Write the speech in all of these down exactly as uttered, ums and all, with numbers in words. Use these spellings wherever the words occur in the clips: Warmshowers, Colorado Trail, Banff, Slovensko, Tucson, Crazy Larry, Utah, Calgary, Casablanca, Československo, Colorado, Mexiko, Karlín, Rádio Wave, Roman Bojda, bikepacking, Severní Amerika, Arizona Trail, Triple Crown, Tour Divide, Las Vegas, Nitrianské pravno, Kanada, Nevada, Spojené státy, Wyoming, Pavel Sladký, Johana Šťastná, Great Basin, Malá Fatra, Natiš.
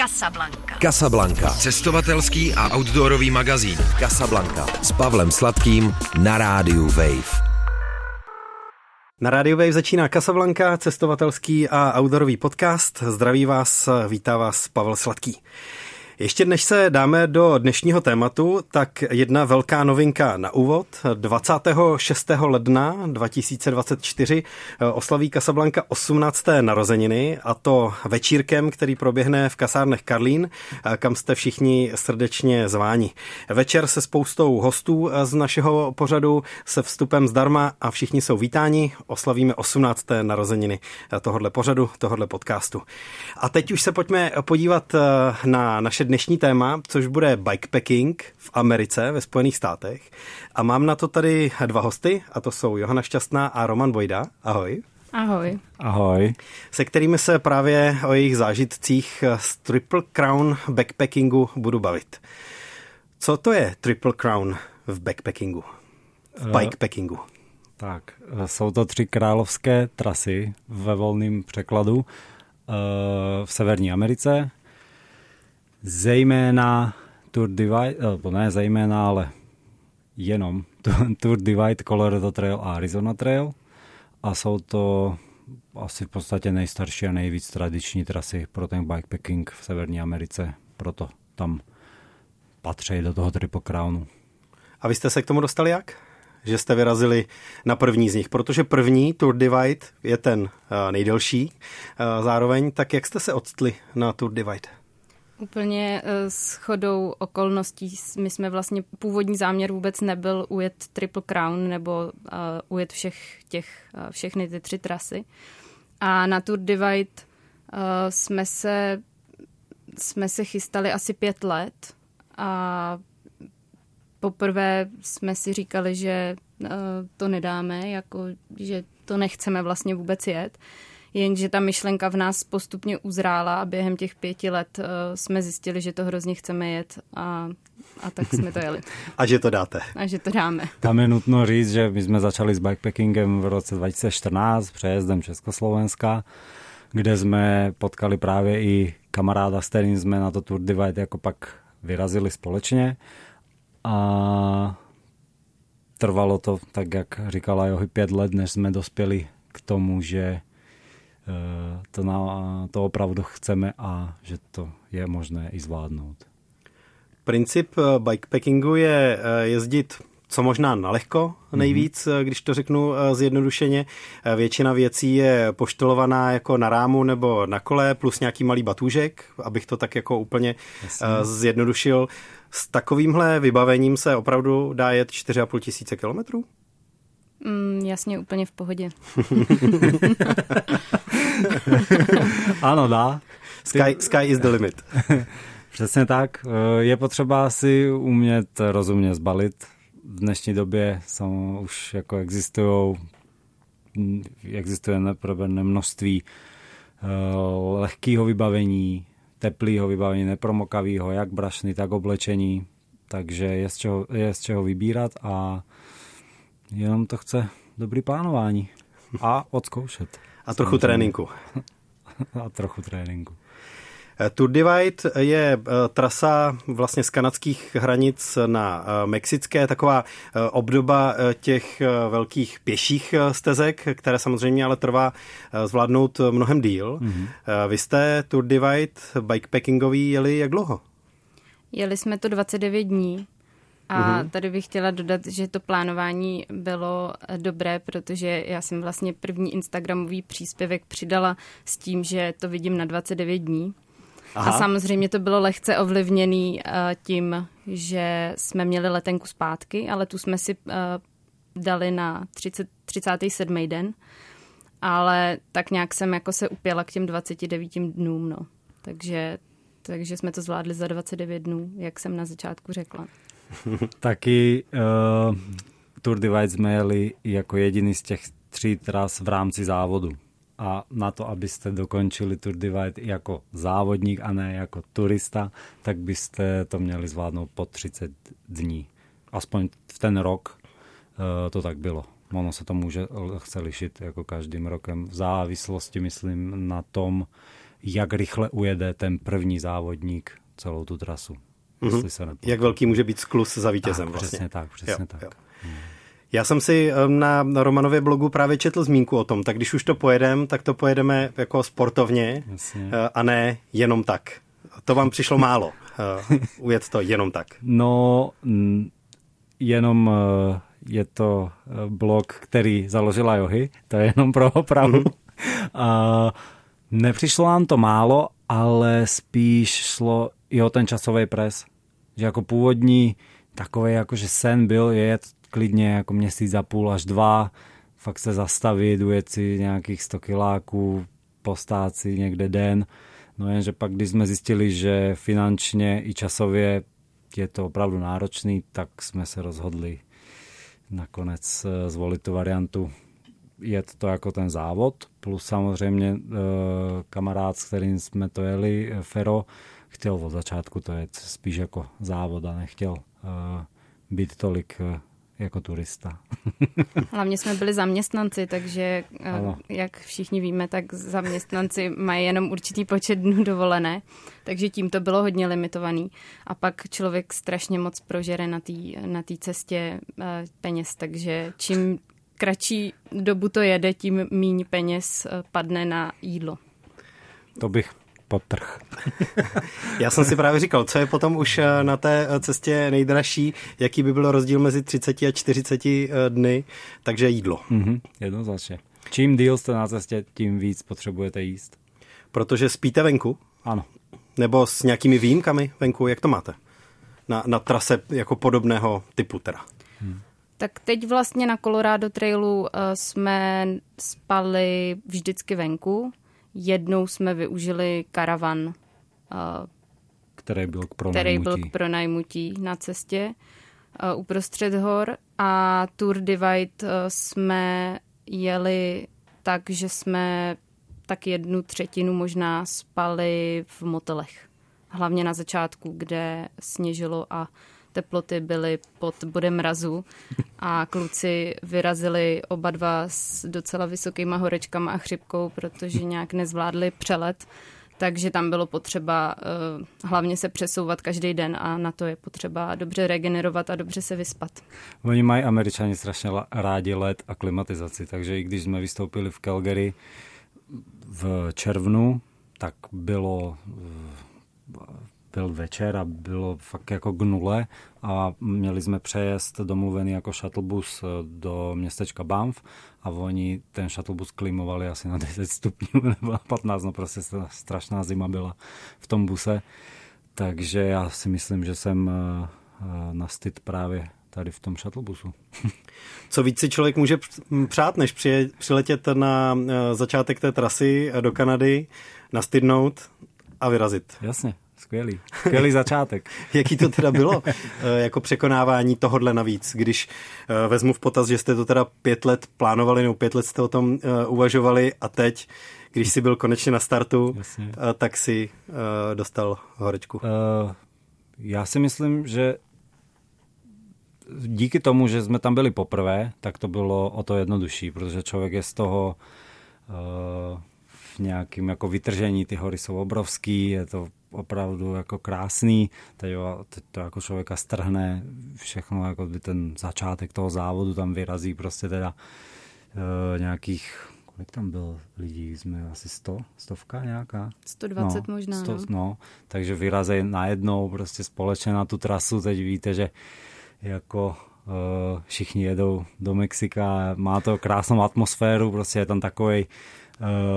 Casablanca. Casablanca. Cestovatelský a outdoorový magazín. Casablanca. S Pavlem Sladkým na Rádiu Wave. Na Rádiu Wave začíná Casablanca, cestovatelský a outdoorový podcast. Zdraví vás, vítá vás Pavel Sladký. Ještě než se dáme do dnešního tématu, tak jedna velká novinka na úvod. dvacátého šestého ledna dva tisíce dvacet čtyři oslaví Casablanca osmnácté narozeniny, a to večírkem, který proběhne v kasárnách Karlín, kam jste všichni srdečně zváni. Večer se spoustou hostů z našeho pořadu, se vstupem zdarma, a všichni jsou vítáni. Oslavíme osmnácté narozeniny tohohle pořadu, tohohle podcastu. A teď už se pojďme podívat na naše dnešní téma, což bude bikepacking v Americe, ve Spojených státech. A mám na to tady dva hosty, a to jsou Johana Šťastná a Roman Bojda. Ahoj. Ahoj. Ahoj. Se kterými se právě o jejich zážitcích z Triple Crown backpackingu budu bavit. Co to je Triple Crown v backpackingu? V bikepackingu? Uh, tak, jsou to tři královské trasy ve volném překladu uh, v Severní Americe. Zejména Tour Divide, nebo ne zejména, ale jenom Tour Divide, Colorado Trail a Arizona Trail. A jsou to asi v podstatě nejstarší a nejvíc tradiční trasy pro ten bikepacking v Severní Americe. Proto tam patří do toho Triple Crownu. A vy jste se k tomu dostali jak? Že jste vyrazili na první z nich? Protože první, Tour Divide, je ten nejdelší zároveň. Tak jak jste se odstli na Tour Divide? Úplně s chodou okolností. My jsme vlastně, původní záměr vůbec nebyl ujet Triple Crown nebo uh, ujet všech těch, uh, všechny ty tři trasy. A na Tour Divide uh, jsme se, jsme se chystali asi pět let a poprvé jsme si říkali, že uh, to nedáme, jako, že to nechceme vlastně vůbec jet. Jenže ta myšlenka v nás postupně uzrála a během těch pěti let uh, jsme zjistili, že to hrozně chceme jet, a, a tak jsme to jeli. A že to dáte. A že to dáme. Tam je nutno říct, že my jsme začali s bikepackingem v roce dva tisíce čtrnáct přejezdem Československa, kde jsme potkali právě i kamaráda, s kterým jsme na to Tour Divide jako pak vyrazili společně. A trvalo to, tak jak říkala Johy, pět let, než jsme dospěli k tomu, že To, na, to opravdu chceme a že to je možné i zvládnout. Princip bikepackingu je jezdit co možná nalehko nejvíc, mm-hmm. když to řeknu zjednodušeně. Většina věcí je poštelovaná jako na rámu nebo na kole, plus nějaký malý batůžek, abych to tak jako úplně Jasně. zjednodušil. S takovýmhle vybavením se opravdu dá jet čtyři a půl tisíce kilometrů? Mm, jasně, úplně v pohodě. Ano, dá. Sky, sky is the limit. Přesně tak. Je potřeba si umět rozumně zbalit. V dnešní době sam, už jako existují, existuje neproberné množství lehkého vybavení, teplého vybavení, nepromokavého, jak brašny, tak oblečení. Takže je z čeho, je z čeho vybírat a jenom to chce dobrý plánování a odzkoušet. A trochu samozřejmě. tréninku. A trochu tréninku. Tour Divide je trasa vlastně z kanadských hranic na mexické, taková obdoba těch velkých pěších stezek, které samozřejmě ale trvá zvládnout mnohem díl. Mm-hmm. Vy jste Tour Divide bikepackingový jeli jak dlouho? Jeli jsme to dvacet devět dní. A tady bych chtěla dodat, že to plánování bylo dobré, protože já jsem vlastně první instagramový příspěvek přidala s tím, že to vidím na dvacet devět dní. Aha. A samozřejmě to bylo lehce ovlivněné tím, že jsme měli letenku zpátky, ale tu jsme si dali na třicátý sedmý den, ale tak nějak jsem jako se upěla k těm dvaceti devíti dnům, no. Takže, takže jsme to zvládli za dvacet devět dnů, jak jsem na začátku řekla. Taky uh, Tour Divide jsme jeli jako jediný z těch tří tras v rámci závodu. A na to, abyste dokončili Tour Divide jako závodník a ne jako turista, tak byste to měli zvládnout po třicet dní. Aspoň v ten rok uh, to tak bylo. Ono se to může chce lišit jako každým rokem v závislosti, myslím, na tom, jak rychle ujede ten první závodník celou tu trasu. Mm-hmm. Jak velký může být skluz za vítězem. Tak, vlastně. Přesně tak, přesně jo, tak. Jo. Hmm. Já jsem si na Romanově blogu právě četl zmínku o tom, tak když už to pojedeme, tak to pojedeme jako sportovně. Jasně. A ne jenom tak. To vám přišlo málo, ujet to jenom tak. No, jenom je to blog, který založila Johy, to je jenom pro opravu. Mm-hmm. A nepřišlo nám to málo, ale spíš šlo i o ten časový pres. Že jako původní takový jakože sen byl jet klidně jako měsíc a půl až dva, fakt se zastavit, ujet si nějakých sto kiláků, postát si někde den. No jenže pak, když jsme zjistili, že finančně i časově je to opravdu náročný, tak jsme se rozhodli nakonec zvolit tu variantu. Je to jako ten závod, plus samozřejmě kamarád, s kterým jsme to jeli, Ferro, chtěl od začátku to jet spíš jako závod a nechtěl být tolik jako turista. Hlavně jsme byli zaměstnanci, takže ano. Jak všichni víme, tak zaměstnanci mají jenom určitý počet dnů dovolené, takže tím to bylo hodně limitovaný. A pak člověk strašně moc prožere na té na té cestě peněz, takže čím kratší dobu to jede, tím míň peněz padne na jídlo. To bych potrh. Já jsem si právě říkal, co je potom už na té cestě nejdražší, jaký by byl rozdíl mezi třicet a čtyřicet dny, takže jídlo. Mm-hmm, jednoznačně. Čím díl jste na cestě, tím víc potřebujete jíst. Protože spíte venku? Ano. Nebo s nějakými výjimkami venku, jak to máte? Na, na trase jako podobného typu teda. Hmm. Tak teď vlastně na Colorado Trailu jsme spali vždycky venku. Jednou jsme využili karavan, který byl k pronajmutí, který byl k pronajmutí na cestě uprostřed hor. A Tour Divide jsme jeli tak, že jsme tak jednu třetinu možná spali v motelech. Hlavně na začátku, kde sněžilo a teploty byly pod bodem mrazu a kluci vyrazili oba dva s docela vysokýma horečkama a chřipkou, protože nějak nezvládli přelet, takže tam bylo potřeba uh, hlavně se přesouvat každý den a na to je potřeba dobře regenerovat a dobře se vyspat. Oni mají Američani strašně rádi led a klimatizaci, takže i když jsme vystoupili v Calgary v červnu, tak bylo... Uh, byl večer a bylo fakt jako k nule a měli jsme přejezd domluvený jako shuttlebus do městečka Banff a oni ten shuttlebus klimovali asi na deset stupňů nebo na patnáct, no prostě strašná zima byla v tom buse, takže já si myslím, že jsem na styt právě tady v tom shuttlebusu. Co víc si člověk může přát, než přiletět na začátek té trasy do Kanady, nastydnout a vyrazit. Jasně. Skvělý. Skvělý začátek. Jaký to teda bylo jako překonávání tohodle navíc, když vezmu v potaz, že jste to teda pět let plánovali, nebo pět let jste o tom uvažovali a teď, když jsi byl konečně na startu, jasně, tak si dostal horečku. Já si myslím, že díky tomu, že jsme tam byli poprvé, tak to bylo o to jednodušší, protože člověk je z toho... v nějakým jako vytržení, ty hory jsou obrovský, je to opravdu jako krásný, teď, teď to jako člověka strhne všechno, jako by ten začátek toho závodu tam vyrazí prostě teda e, nějakých, kolik tam bylo lidí, jsme asi sto, stovka nějaká? sto dvacet no, možná. sto, no. no, takže vyrazí najednou prostě společně na tu trasu, teď víte, že jako e, všichni jedou do Mexika, má to krásnou atmosféru, prostě je tam takovej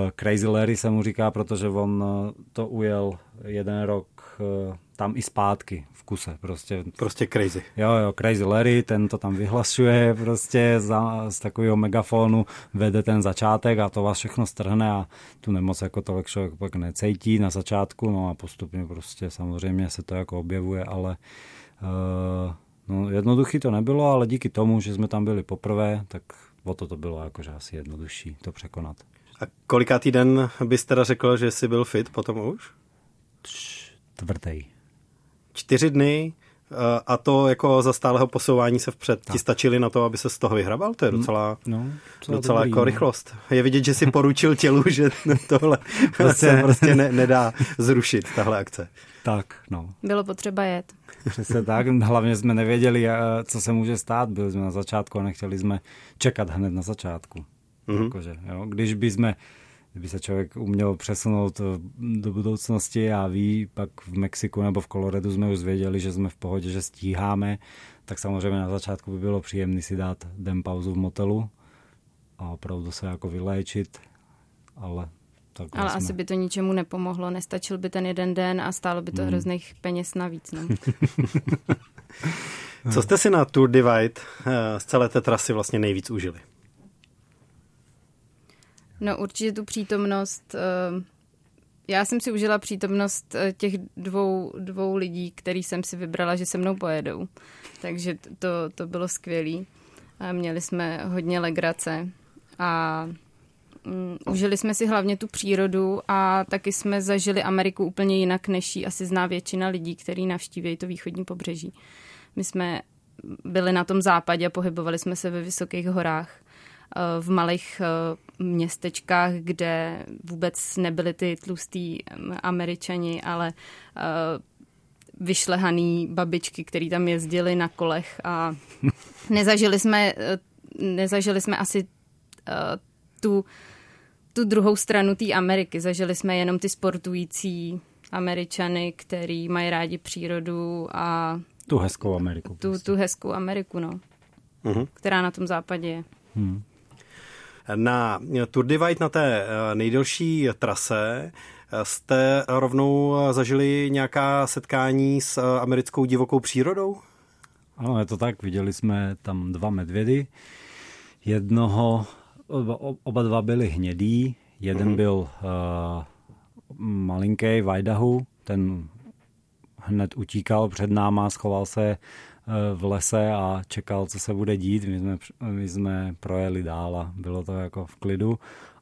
Uh, Crazy Larry se mu říká, protože on uh, to ujel jeden rok uh, tam i zpátky v kuse. Prostě, prostě crazy. Jo, jo, Crazy Larry, ten to tam vyhlašuje prostě za, z takového megafonu vede ten začátek a to vás všechno strhne a tu nemoc jako tolik člověk pak necítí na začátku, no a postupně prostě samozřejmě se to jako objevuje, ale uh, no, jednoduchý to nebylo, ale díky tomu, že jsme tam byli poprvé, tak o to to bylo jakože asi jednodušší to překonat. A kolikátý den bys teda řekl, že jsi byl fit potom už? Čtvrtý. Čtyři dny, a to jako za stálého posouvání se vpřed. Tak. Ti stačili na to, aby se z toho vyhrabal? To je docela, no, docela, docela dobrý, jako no. rychlost. Je vidět, že si poručil tělu, že tohle prostě, se prostě ne, nedá zrušit, tahle akce. Tak, no. Bylo potřeba jet. Přesně tak, hlavně jsme nevěděli, co se může stát, byli jsme na začátku a nechtěli jsme čekat hned na začátku. Mm-hmm. Jakože, jo, když by jsme, kdyby se člověk uměl přesunout do budoucnosti a ví, pak v Mexiku nebo v Coloradu jsme už věděli, že jsme v pohodě, že stíháme, tak samozřejmě na začátku by bylo příjemné si dát den pauzu v motelu a opravdu se jako vyléčit, ale... Tak ale jsme... asi by to ničemu nepomohlo, nestačil by ten jeden den a stálo by to hmm. hrozných peněz navíc. Ne? Co jste si na Tour Divide z celé té trasy vlastně nejvíc užili? No určitě tu přítomnost, já jsem si užila přítomnost těch dvou, dvou lidí, který jsem si vybrala, že se mnou pojedou. Takže to, to bylo skvělý. Měli jsme hodně legrace a užili jsme si hlavně tu přírodu a taky jsme zažili Ameriku úplně jinak, než ji asi zná většina lidí, kteří navštíví to východní pobřeží. My jsme byli na tom západě a pohybovali jsme se ve vysokých horách, v malých městečkách, kde vůbec nebyli ty tlustý Američani, ale vyšlehaný babičky, který tam jezdili na kolech a nezažili jsme, nezažili jsme asi tu tu druhou stranu té Ameriky. Zažili jsme jenom ty sportující Američany, který mají rádi přírodu a... Tu hezkou Ameriku. Tu, tu hezkou Ameriku, no. Uh-huh. Která na tom západě je. Hmm. Na Tour Divide, na té nejdelší trase, jste rovnou zažili nějaká setkání s americkou divokou přírodou? Ano, je to tak. Viděli jsme tam dva medvědy. Jednoho... Oba dva byli hnědý, jeden mm-hmm. byl uh, malinký v Idahu, ten hned utíkal před náma, schoval se uh, v lese a čekal, co se bude dít. My jsme, my jsme projeli dál a bylo to jako v klidu,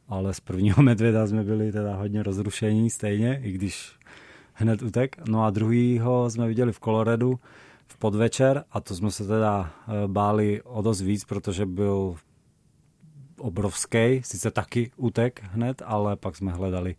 ale z prvního medvěda jsme byli teda hodně rozrušení stejně, i když hned utek. No a druhýho jsme viděli v Coloradu v podvečer a to jsme se teda uh, báli o dost víc, protože byl obrovský, sice taky utek hned, ale pak jsme hledali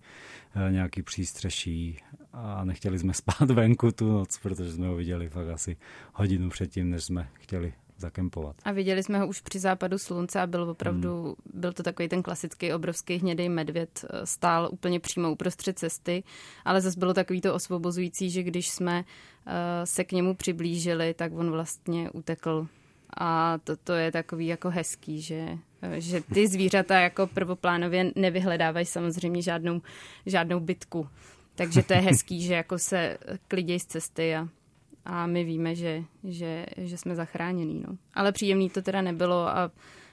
nějaký přístřeší a nechtěli jsme spát venku tu noc, protože jsme ho viděli fakt asi hodinu předtím, než jsme chtěli zakempovat. A viděli jsme ho už při západu slunce a byl opravdu, hmm. byl to takový ten klasický obrovský hnědej medvěd, stál úplně přímo uprostřed cesty, ale zase bylo takový to osvobozující, že když jsme se k němu přiblížili, tak on vlastně utekl. A to, to je takový jako hezký, že, že ty zvířata jako prvoplánově nevyhledávají samozřejmě žádnou, žádnou bitku. Takže to je hezký, že jako se klidějí z cesty a, a my víme, že, že, že jsme zachránění. No. Ale příjemný to teda nebylo a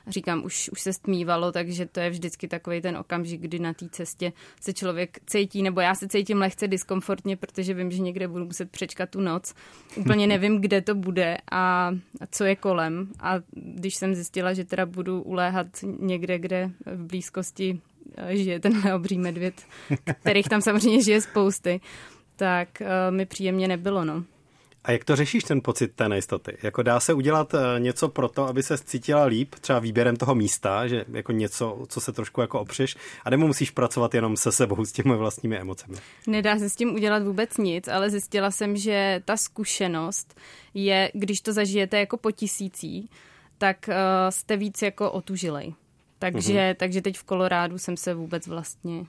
říkám, už, už se stmívalo, takže to je vždycky takový ten okamžik, kdy na té cestě se člověk cítí, nebo já se cítím lehce diskomfortně, protože vím, že někde budu muset přečkat tu noc. Úplně nevím, kde to bude a co je kolem. A když jsem zjistila, že teda budu uléhat někde, kde v blízkosti žije tenhle obří medvěd, kterých tam samozřejmě žije spousty, tak mi příjemně nebylo, no. A jak to řešíš, ten pocit té nejistoty? Jako dá se udělat něco pro to, aby se cítila líp, třeba výběrem toho místa, že jako něco, co se trošku jako opřeš, a nebo musíš pracovat jenom se sebou, s těmi vlastními emocemi? Nedá se s tím udělat vůbec nic, ale zjistila jsem, že ta zkušenost je, když to zažijete jako po tisící, tak jste víc jako otužilej. Takže, mm-hmm. takže teď v Kolorádu jsem se vůbec vlastně...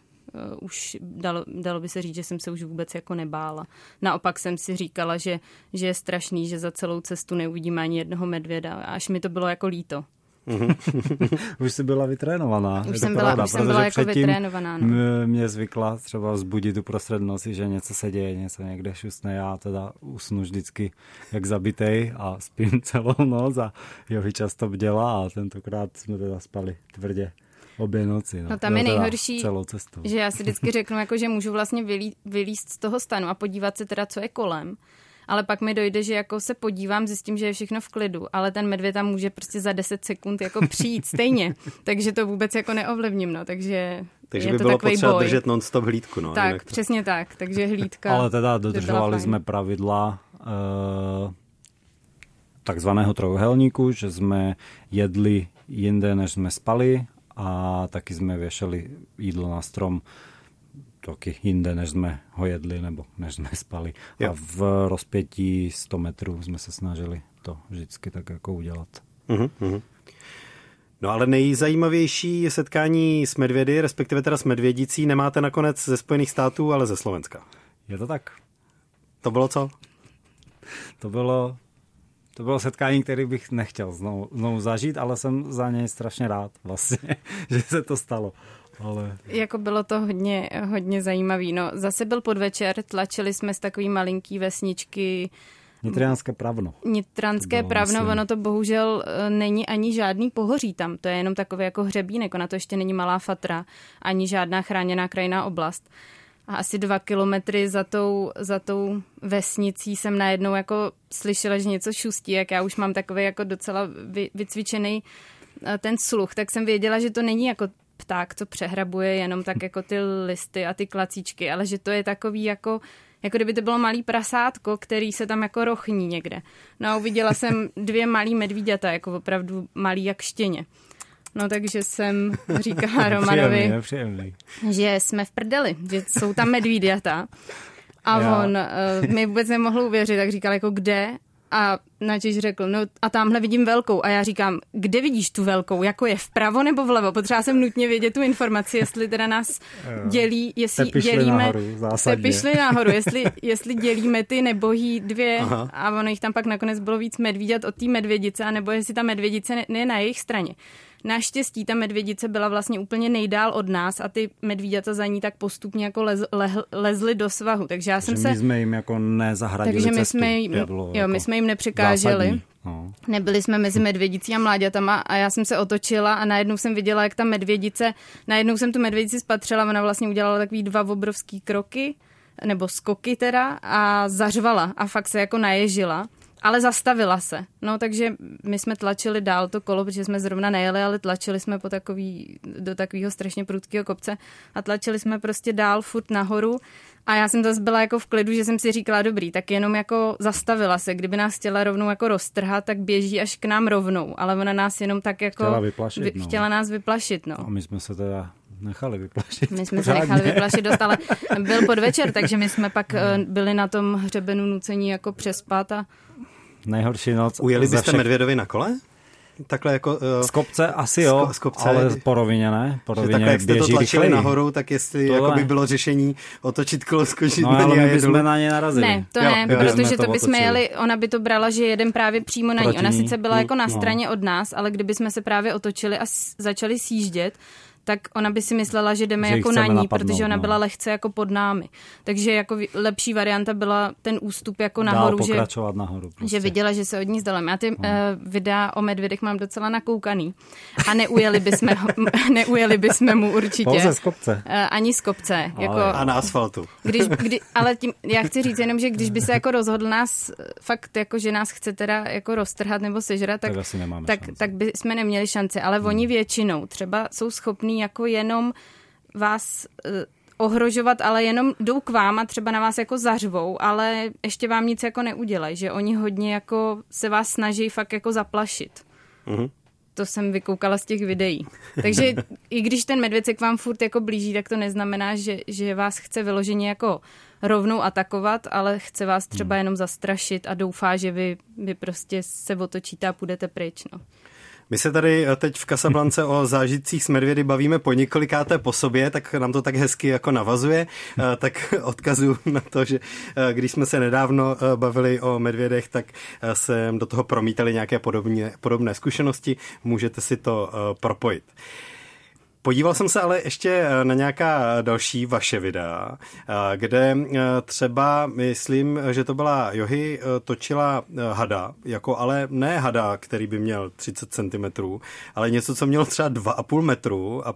Uh, už dalo, dalo by se říct, že jsem se už vůbec jako nebála. Naopak jsem si říkala, že, že je strašný, že za celou cestu neuvidíme ani jednoho medvěda. Až mi to bylo jako líto. Už jsi byla vytrénovaná. Už jsem byla, pravda, už jsem byla jako vytrénovaná. No. M- mě zvykla třeba vzbudit uprostřed noci, že něco se děje, něco někde šustne. Já teda usnu vždycky jak zabitej a spím celou noc a Jovi často bděla a tentokrát jsme teda spali tvrdě. Obě noci. No, no tam je nejhorší, že já si vždycky řeknu, jako, že můžu vlastně vylí, vylízt z toho stanu a podívat se teda, co je kolem. Ale pak mi dojde, že jako se podívám, zjistím, že je všechno v klidu. Ale ten medvěd tam může prostě za deset sekund jako přijít stejně. Takže to vůbec jako neovlivním. No. Takže, takže je by to bylo potřeba boj. Držet non-stop hlídku. No, tak, jinak. Přesně tak. Takže hlídka. Ale teda dodržovali jsme pravidla... Uh... takzvaného trojuhelníku, že sme jedli jinde, než sme spali, a taky sme viešali jídlo na strom taky jinde, než sme ho jedli nebo než sme spali. Jo. A v rozpětí sto metrů jsme se snažili to vždycky tak jako udělat. Uhum, uhum. No ale nejzajímavější je setkání s medvědy, respektive teda s medvědicí. Nemáte nakonec ze Spojených států, ale ze Slovenska. Je to tak. To bylo co? To bylo, to bylo setkání, které bych nechtěl znovu, znovu zažít, ale jsem za něj strašně rád vlastně, že se to stalo. Ale... Jako bylo to hodně, hodně zajímavý. No, zase byl podvečer, tlačili jsme z takový malinký vesničky Nitrianské pravno. Nitrianské pravno, vlastně... ono to bohužel není ani žádný pohoří tam, to je jenom takový jako hřebínek, ona to ještě není Malá Fatra, ani žádná chráněná krajinná oblast. A asi dva kilometry za tou, za tou vesnicí jsem najednou jako slyšela, že něco šustí, jak já už mám takový jako docela vy, vycvičený ten sluch, tak jsem věděla, že to není jako pták, co přehrabuje jenom tak jako ty listy a ty klacíčky, ale že to je takový jako, jako kdyby to bylo malý prasátko, který se tam jako rochní někde. No a uviděla jsem dvě malý medvíďata, jako opravdu malý jak štěně. No takže jsem říkala Romanovi, příjemný, příjemný. že jsme v prdeli, že jsou tam medvíďata. A Já. on uh, mi vůbec nemohl uvěřit, tak říkal jako kde? A Natiš řekl, no a tamhle vidím velkou. A já říkám, kde vidíš tu velkou? Jako je vpravo nebo vlevo? Potřeba jsem nutně vědět tu informaci, jestli teda nás dělí, jestli tepišli dělíme... Nahoru, zásadně. Tepišli nahoru, jestli, jestli dělíme ty nebohý dvě. Aha. A ono jich tam pak nakonec bylo víc medvídat od té medvědice, nebo jestli ta medvědice ne, ne na jejich straně. Naštěstí ta medvědice byla vlastně úplně nejdál od nás a ty medvíďata za ní tak postupně jako lez, le, lezly do svahu. Takže já jsem takže se... my jsme jim jako nezahradili takže cestu. Takže my, jako my jsme jim nepřekáželi. No. Nebyli jsme mezi medvědicí a mláďatama a já jsem se otočila a najednou jsem viděla, jak ta medvědice... Najednou jsem tu medvědici spatřila, ona vlastně udělala takový dva obrovský kroky, nebo skoky teda, a zařvala a fakt se jako naježila. Ale zastavila se. No, takže my jsme tlačili dál to kolo, protože jsme zrovna nejeli, ale tlačili jsme po takový, do takového strašně prudkého kopce a tlačili jsme prostě dál furt nahoru a já jsem zase byla jako v klidu, že jsem si říkala, dobrý, tak jenom jako zastavila se, kdyby nás chtěla rovnou jako roztrhat, tak běží až k nám rovnou, ale ona nás jenom tak jako chtěla, vyplašit, vy, no. chtěla nás vyplašit. No. A my jsme se teda... nechali vyplašit. My jsme pořádně. se nechali vyplašit dost, ale byl podvečer, takže my jsme pak byli na tom hřebenu nucení jako přespat a... Nejhorší noc. Ujeli byste všech... medvědovi na kole? Takhle jako... Uh, z kopce asi jo, z kopce, ale po rovině ne. Po rovině takhle, jak jste to tlačili nahoru, tak jestli jako by bylo řešení otočit kolo, skočit no, na něj a jedl. No na ně narazili. Ne, to jo, ne, jo, protože to bychom jeli, ona by to brala, že jeden právě přímo na ní. Ona sice byla jako na straně od nás, ale kdyby jsme se právě otočili a začali sjíždět, tak ona by si myslela, že jdeme že jako na ní, napadnout, protože ona byla no. lehce jako pod námi. Takže jako lepší varianta byla ten ústup jako nahoru, že, nahoru prostě. Že viděla, že se od ní vzdalujeme. Já ty hmm. uh, videa o medvědech mám docela nakoukaný a neujeli bychom, neujeli bychom mu určitě. Pouze z kopce. Uh, ani z kopce. Jako, a na asfaltu. Když, kdy, ale tím, já chci říct jenom, že když by se jako rozhodl nás fakt, jako, že nás chce teda jako roztrhat nebo sežrat, tak, tak, tak, tak by jsme neměli šanci. Ale hmm. oni většinou třeba jsou schopní jako jenom vás uh, ohrožovat, ale jenom jdou k vám a třeba na vás jako zařvou, ale ještě vám nic jako neudělají, že oni hodně jako se vás snaží fakt jako zaplašit. Mm-hmm. To jsem vykoukala z těch videí. Takže i když ten medvěd se k vám furt jako blíží, tak to neznamená, že, že vás chce vyloženě jako rovnou atakovat, ale chce vás třeba jenom zastrašit a doufá, že vy, vy prostě se otočíte a půjdete pryč, no. My se tady teď v Casablance o zážitcích s medvědy bavíme po několikáté po sobě, tak nám to tak hezky jako navazuje, tak odkazuju na to, že když jsme se nedávno bavili o medvědech, tak se do toho promítali nějaké podobné, podobné zkušenosti, můžete si to propojit. Podíval jsem se ale ještě na nějaká další vaše videa, kde třeba, myslím, že to byla Johy, točila hada, jako ale ne hada, který by měl třicet centimetrů, ale něco, co mělo třeba dva a půl metru a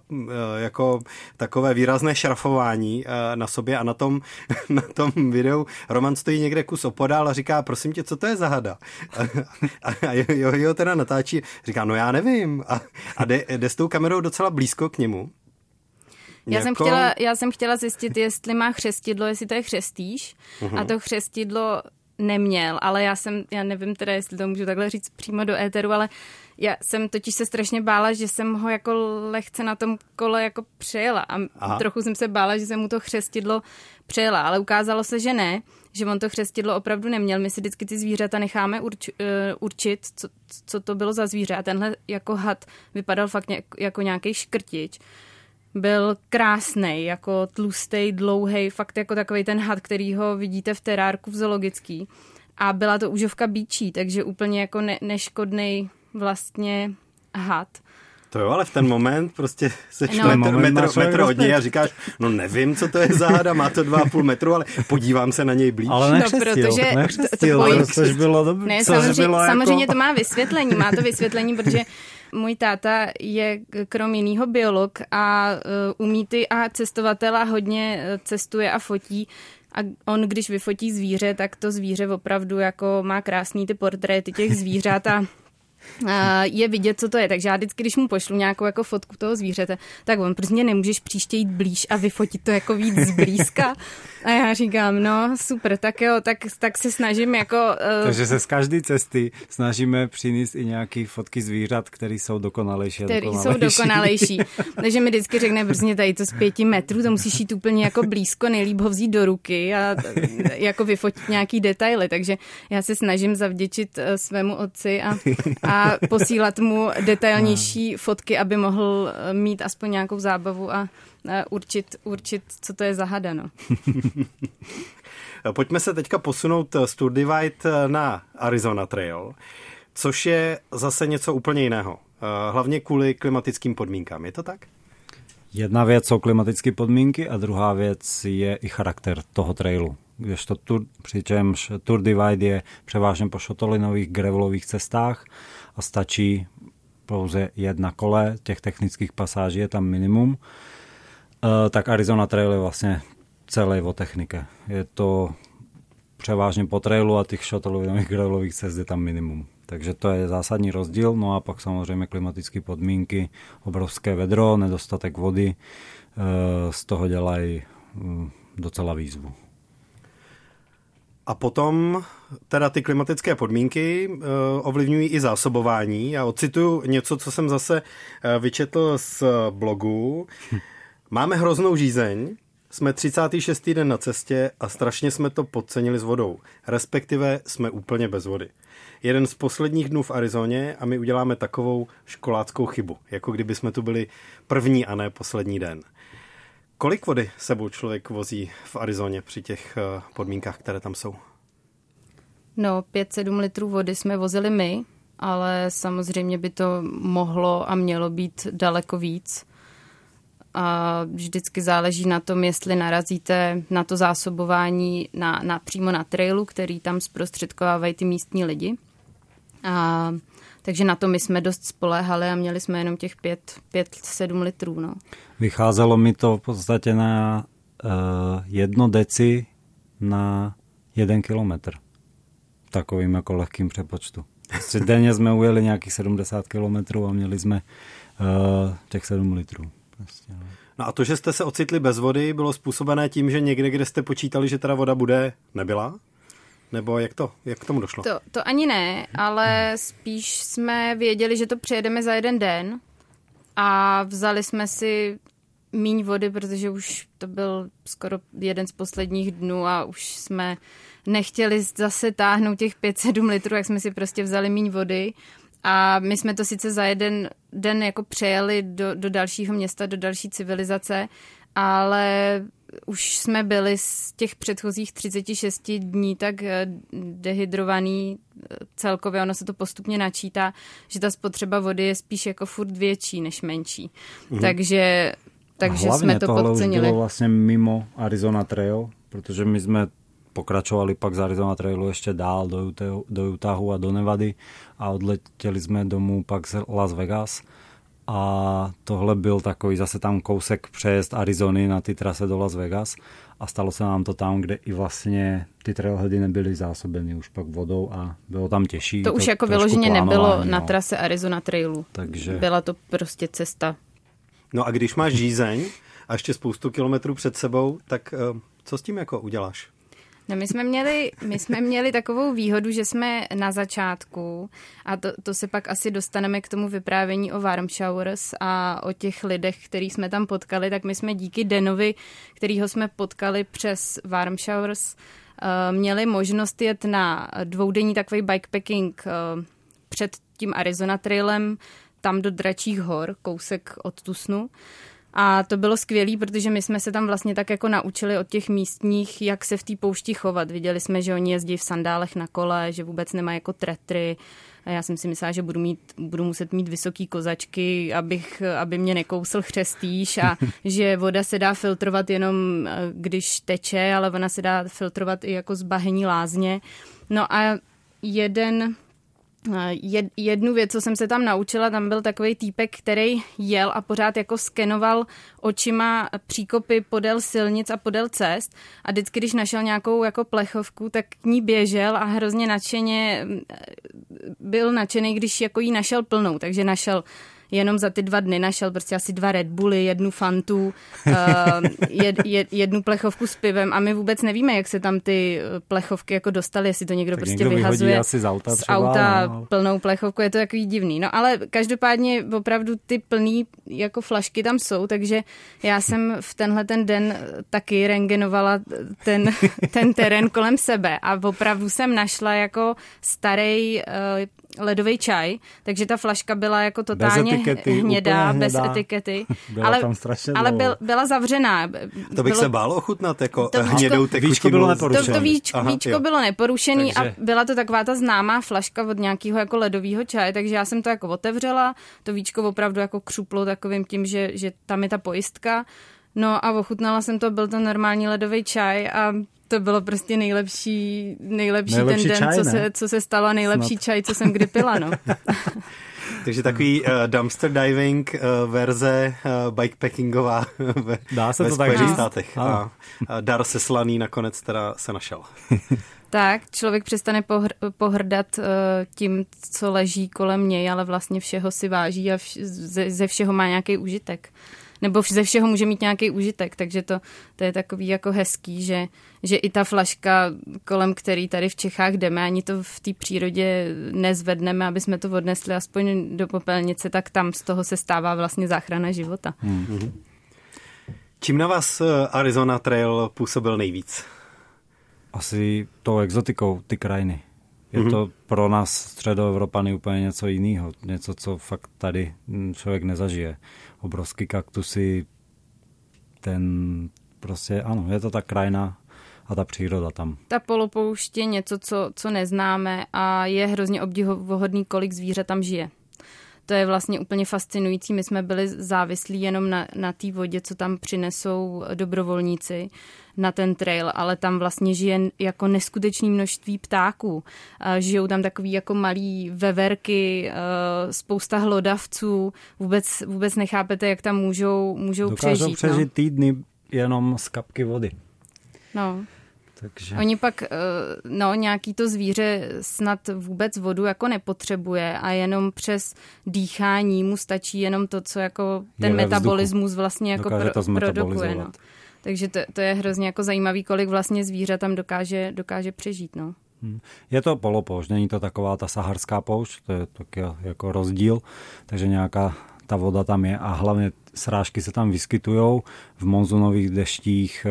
jako takové výrazné šrafování na sobě a na tom, na tom videu Roman stojí někde kus opodál a říká, prosím tě, co to je za hada? A, a Johy ho teda natáčí, říká, no já nevím. A, a jde, jde s tou kamerou docela blízko k němu. Já jsem, chtěla, já jsem chtěla zjistit, jestli má chřestidlo, jestli to je chřestíš. Uhum. A to chřestidlo neměl, ale já jsem, já nevím teda, jestli to můžu takhle říct přímo do éteru, ale já jsem totiž se strašně bála, že jsem ho jako lehce na tom kole jako přejela a Aha. trochu jsem se bála, že jsem mu to chřestidlo přejela, ale ukázalo se, že ne, že on to chřestidlo opravdu neměl. My si vždycky ty zvířata necháme urč, uh, určit, co, co to bylo za zvíře a tenhle jako had vypadal fakt nějak, jako nějaký škrtič. Byl krásnej, jako tlustej, dlouhej, fakt jako takovej ten had, který ho vidíte v terárku v zoologický. A byla to užovka býčí, takže úplně jako ne- neškodnej vlastně had. To jo, ale v ten moment prostě seš no, metr, metr, metr od něj a říkáš, no nevím, co to je za hada, má to dva a půl metru, ale podívám se na něj blíž. Ale nechřestil, no, nechřestil, to, to, to, což bylo dobrý. Ne, samozřejmě, bylo samozřejmě jako... to má vysvětlení, má to vysvětlení, protože můj táta je krom jinýho biolog a uh, umí ty a cestovatela hodně cestuje a fotí. A on, když vyfotí zvíře, tak to zvíře opravdu jako má krásný ty portréty těch zvířat a uh, je vidět, co to je. Takže já vždycky, když mu pošlu nějakou jako fotku toho zvířete, tak on prostě nemůžeš příště jít blíž a vyfotit to jako víc zblízka. A já říkám, no super, tak jo, tak, tak se snažím jako... Uh... Takže se z každé cesty snažíme přinést i nějaké fotky zvířat, které jsou dokonalejší. Které jsou dokonalejší. Takže mi vždycky řekne, prostě tady to z pěti metrů, to musíš jít úplně jako blízko, nejlíp ho vzít do ruky a jako vyfotit nějaký detaily. Takže já se snažím zavděčit svému otci a, a posílat mu detailnější fotky, aby mohl mít aspoň nějakou zábavu a určit, určit, co to je za hada, no. Pojďme se teďka posunout z Tour Divide na Arizona Trail, což je zase něco úplně jiného. Hlavně kvůli klimatickým podmínkám, je to tak? Jedna věc jsou klimatické podmínky a druhá věc je i charakter toho trailu. Kdežto Tour, přičemž Tour Divide je převážně po šotolinových gravelových cestách a stačí pouze jedna kole, těch technických pasáží je tam minimum. Tak Arizona Trail je vlastně celé o technike. Je to převážně po trailu a těch šotelových gravelových cest je tam minimum. Takže to je zásadní rozdíl. No a pak samozřejmě klimatické podmínky, obrovské vedro, nedostatek vody, z toho dělají docela výzvu. A potom teda ty klimatické podmínky uh, ovlivňují i zásobování. Já ocituju něco, co jsem zase uh, vyčetl z blogu. Hm. Máme hroznou žízeň, jsme třicátý šestý den na cestě a strašně jsme to podcenili s vodou. Respektive jsme úplně bez vody. Jeden z posledních dnů v Arizoně a my uděláme takovou školáckou chybu. Jako kdyby jsme tu byli první a ne poslední den. Kolik vody sebou člověk vozí v Arizoně při těch podmínkách, které tam jsou? No, pět sedm litrů vody jsme vozili my, ale samozřejmě by to mohlo a mělo být daleko víc. A vždycky záleží na tom, jestli narazíte na to zásobování na, na, přímo na trailu, který tam zprostředkovávají ty místní lidi. A, takže na to my jsme dost spoléhali a měli jsme jenom těch pět sedm litrů. No. Vycházelo mi to v podstatě na uh, jedno deci na jeden kilometr. Takovým jako lehkým přepočtu. Prostě denně jsme ujeli nějakých sedmdesát kilometrů a měli jsme uh, těch sedm litrů. No a to, že jste se ocitli bez vody, bylo způsobené tím, že někde, kde jste počítali, že teda voda bude, nebyla? Nebo jak to? Jak k tomu došlo? To, to ani ne, ale spíš jsme věděli, že to přejedeme za jeden den a vzali jsme si míň vody, protože už to byl skoro jeden z posledních dnů a už jsme nechtěli zase táhnout těch pět sedm litrů, jak jsme si prostě vzali míň vody. A my jsme to sice za jeden den jako přejeli do, do dalšího města, do další civilizace, ale už jsme byli z těch předchozích třicet šest dní tak dehydrovaný celkově, ono se to postupně načítá, že ta spotřeba vody je spíš jako furt větší než menší. Mm. Takže, takže jsme to podcenili. Hlavně tohle bylo vlastně mimo Arizona Trail, protože my jsme pokračovali pak z Arizona Trailu ještě dál do, Utahu, do Utahu a do Nevady a odletěli jsme domů pak z Las Vegas a tohle byl takový zase tam kousek přejezd Arizony na ty trase do Las Vegas a stalo se nám to tam, kde i vlastně ty trailheady nebyly zásobeny už pak vodou a bylo tam těžší. To, to už jako vyloženě nebylo na trase Arizona Trailu. Takže... Byla to prostě cesta. No a když máš žízeň a ještě spoustu kilometrů před sebou, tak co s tím jako uděláš? No my jsme měli, my jsme měli takovou výhodu, že jsme na začátku, a to, to se pak asi dostaneme k tomu vyprávění o Warmshowers a o těch lidech, který jsme tam potkali, tak my jsme díky Denovi, kterýho jsme potkali přes Warmshowers, měli možnost jet na dvoudenní takový bikepacking před tím Arizona Trailem tam do Dračích hor, kousek od Tucsonu. A to bylo skvělý, protože my jsme se tam vlastně tak jako naučili od těch místních, jak se v té poušti chovat. Viděli jsme, že oni jezdí v sandálech na kole, že vůbec nemají jako tretry. A já jsem si myslela, že budu, mít, budu muset mít vysoký kozačky, abych, aby mě nekousl chřestýš, a že voda se dá filtrovat jenom, když teče, ale ona se dá filtrovat i jako z bahení lázně. No a jeden... Jednu věc, co jsem se tam naučila, tam byl takovej týpek, který jel a pořád jako skenoval očima příkopy podél silnic a podél cest, a vždycky, když našel nějakou jako plechovku, tak k ní běžel a hrozně nadšeně byl nadšený, když jako jí našel plnou, takže našel jenom za ty dva dny našel prostě asi dva Red Bully, jednu Fantu, jed, jed, jednu plechovku s pivem, a my vůbec nevíme, jak se tam ty plechovky jako dostaly, jestli to někdo tak prostě někdo vyhazuje z auta, z auta no. Plnou plechovku, je to takový divný. No ale každopádně opravdu ty plný jako flašky tam jsou, takže já jsem v tenhle ten den taky rentgenovala ten, ten terén kolem sebe a opravdu jsem našla jako starý ledový čaj, takže ta flaška byla jako totálně bez etikety, hnědá, hnědá, bez etikety, byla ale, tam strašně ale byl, byla zavřená. To bych bylo, se bál ochutnat, jako to hnědou tekutinu. Víčko bylo neporušený. To, to víčko, Aha, víčko bylo neporušený takže... a byla to taková ta známá flaška od nějakého jako ledového čaje, takže já jsem to jako otevřela, to víčko opravdu jako křuplo takovým tím, že, že tam je ta pojistka, no a ochutnala jsem to, byl to normální ledový čaj a to bylo prostě nejlepší, nejlepší, nejlepší ten den, čaj, co, se, co se stalo, nejlepší Snad. čaj, co jsem kdy pila, no. Takže takový uh, dumpster diving uh, verze uh, bikepackingová ve, Dá se ve to Spojených státech. A, a dar seslaný nakonec teda se našel. Tak, člověk přestane pohr- pohrdat uh, tím, co leží kolem něj, ale vlastně všeho si váží a vš- ze, ze všeho má nějaký užitek. Nebo ze všeho může mít nějaký užitek, takže to, to je takový jako hezký, že, že i ta flaška, kolem který tady v Čechách jdeme, ani to v té přírodě nezvedneme, aby jsme to odnesli aspoň do popelnice, tak tam z toho se stává vlastně záchrana života. Mm-hmm. Čím na vás Arizona Trail působil nejvíc? Asi tou exotikou, ty krajiny. Je mm-hmm. to pro nás Středoevropany úplně něco jiného, něco, co fakt tady člověk nezažije. Obrovský kaktusy, ten prostě, ano, je to ta krajina a ta příroda tam. Ta polopouště je něco, co, co neznáme, a je hrozně obdivuhodný, kolik zvířat tam žije. To je vlastně úplně fascinující. My jsme byli závislí jenom na, na té vodě, co tam přinesou dobrovolníci na ten trail, ale tam vlastně žije jako neskutečné množství ptáků. Žijou tam takový jako malý veverky, spousta hlodavců. Vůbec, vůbec nechápete, jak tam můžou, můžou přežít. Dokážou přežít no. týdny jenom z kapky vody. No. Takže. Oni pak, no, nějaký to zvíře snad vůbec vodu jako nepotřebuje a jenom přes dýchání mu stačí jenom to, co jako ten metabolismus vlastně jako pro, produkuje. No. Takže to, to je hrozně jako zajímavý, kolik vlastně zvíře tam dokáže, dokáže přežít, no. Je to polopoušť, není to taková ta saharská poušť, to je taky jako rozdíl, takže nějaká ta voda tam je a hlavně srážky se tam vyskytujou v monzunových deštích